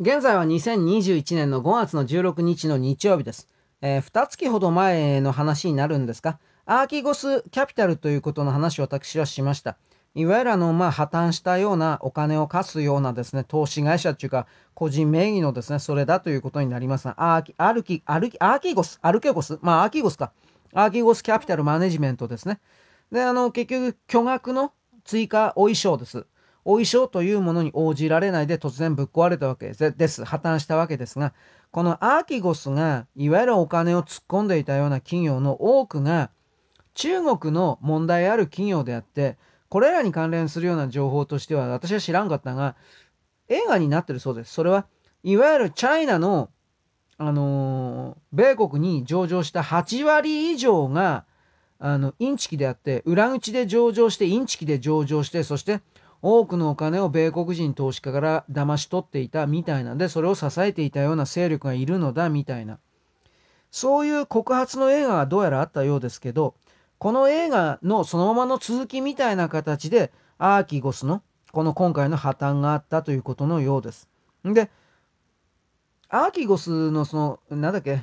現在は2021年の5月の16日の日曜日です。2月ほど前の話になるんですが、アーキゴスキャピタルということの話を私はしました。いわゆる破綻したようなお金を貸すようなですね、投資会社というか個人名義のですね、それだということになりますが、アーキゴスキャピタルマネジメントですね。で、結局巨額の追加お衣装です。お衣装というものに応じられないで突然ぶっ壊れたわけです。破綻したわけですが、このアーキゴスがいわゆるお金を突っ込んでいたような企業の多くが中国の問題ある企業であって、これらに関連するような情報としては私は知らんかったが映画になってるそうです。それはいわゆるチャイナの、米国に上場した8割以上がインチキであって、裏口で上場してインチキで上場して、そして多くのお金を米国人投資家から騙し取っていたみたいなんで、それを支えていたような勢力がいるのだみたいな、そういう告発の映画がどうやらあったようですけど、この映画のそのままの続きみたいな形でアーキゴスのこの今回の破綻があったということのようです。で、アーキゴスの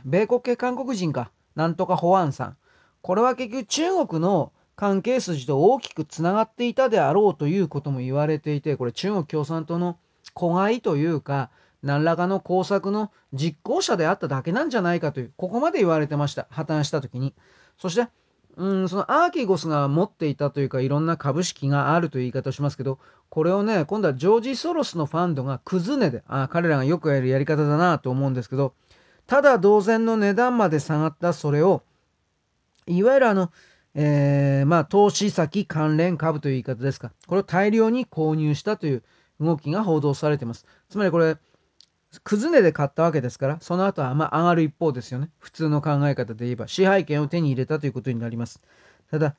米国系韓国人かなんとかホアンさん、これは結局中国の関係筋と大きくつながっていたであろうということも言われていて、これ中国共産党の子飼いというか何らかの工作の実行者であっただけなんじゃないかという、ここまで言われてました、破綻した時に。そしてそのアーキゴスが持っていたというかいろんな株式があるという言い方をしますけど、これをね、今度はジョージ・ソロスのファンドがクズ値で、彼らがよくやるやり方だなと思うんですけど、ただ同然の値段まで下がった、それをいわゆる投資先関連株という言い方ですか、これを大量に購入したという動きが報道されています。つまりこれくず値で買ったわけですから、その後は上がる一方ですよね、普通の考え方で言えば。支配権を手に入れたということになります。ただ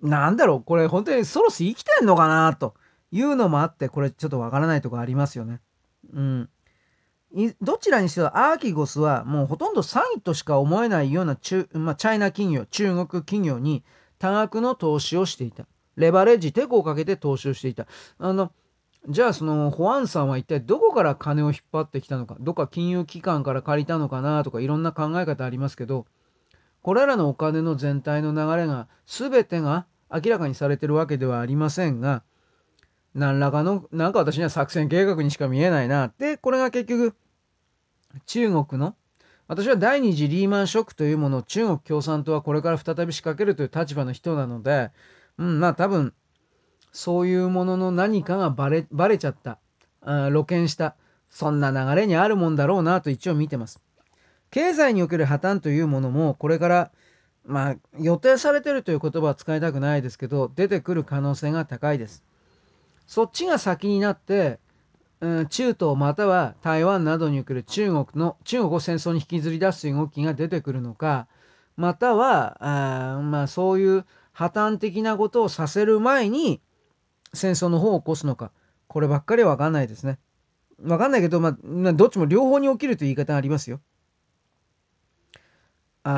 これ本当にソロス生きてんのかなというのもあって、これちょっとわからないところありますよね。どちらにせよアーキゴスはもうほとんど詐欺としか思えないようなチャイナ企業、中国企業に多額の投資をしていた。レバレッジ、テコをかけて投資をしていた。じゃあそのホアンさんは一体どこから金を引っ張ってきたのか、どっか金融機関から借りたのかなとかいろんな考え方ありますけど、これらのお金の全体の流れが全てが明らかにされてるわけではありませんが、何らかの私には作戦計画にしか見えないな。で、これが結局中国の、私は第二次リーマンショックというものを中国共産党はこれから再び仕掛けるという立場の人なので、多分そういうものの何かがバレちゃった、露見した、そんな流れにあるもんだろうなと一応見てます。経済における破綻というものもこれから予定されてるという言葉は使いたくないですけど、出てくる可能性が高いです。そっちが先になって、中東または台湾などにおける中国を戦争に引きずり出す動きが出てくるのか、またはそういう破綻的なことをさせる前に戦争の方を起こすのか、こればっかりは分かんないですね。分かんないけど、どっちも両方に起きるという言い方がありますよ。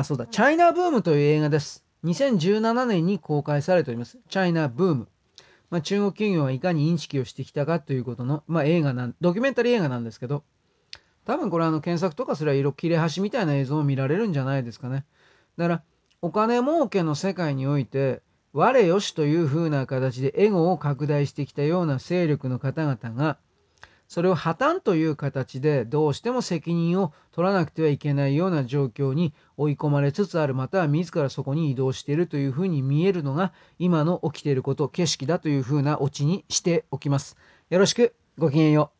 そうだ、チャイナブームという映画です。2017年に公開されております。チャイナブーム、中国企業はいかにインチキをしてきたかということの、ドキュメンタリー映画なんですけど、多分これ検索とかすれば色切れ端みたいな映像を見られるんじゃないですかね。だからお金儲けの世界において我よしというふうな形でエゴを拡大してきたような勢力の方々が、それを破綻という形でどうしても責任を取らなくてはいけないような状況に追い込まれつつある、または自らそこに移動しているというふうに見えるのが今の起きていること、景色だというふうなオチにしておきます。よろしく、ごきげんよう。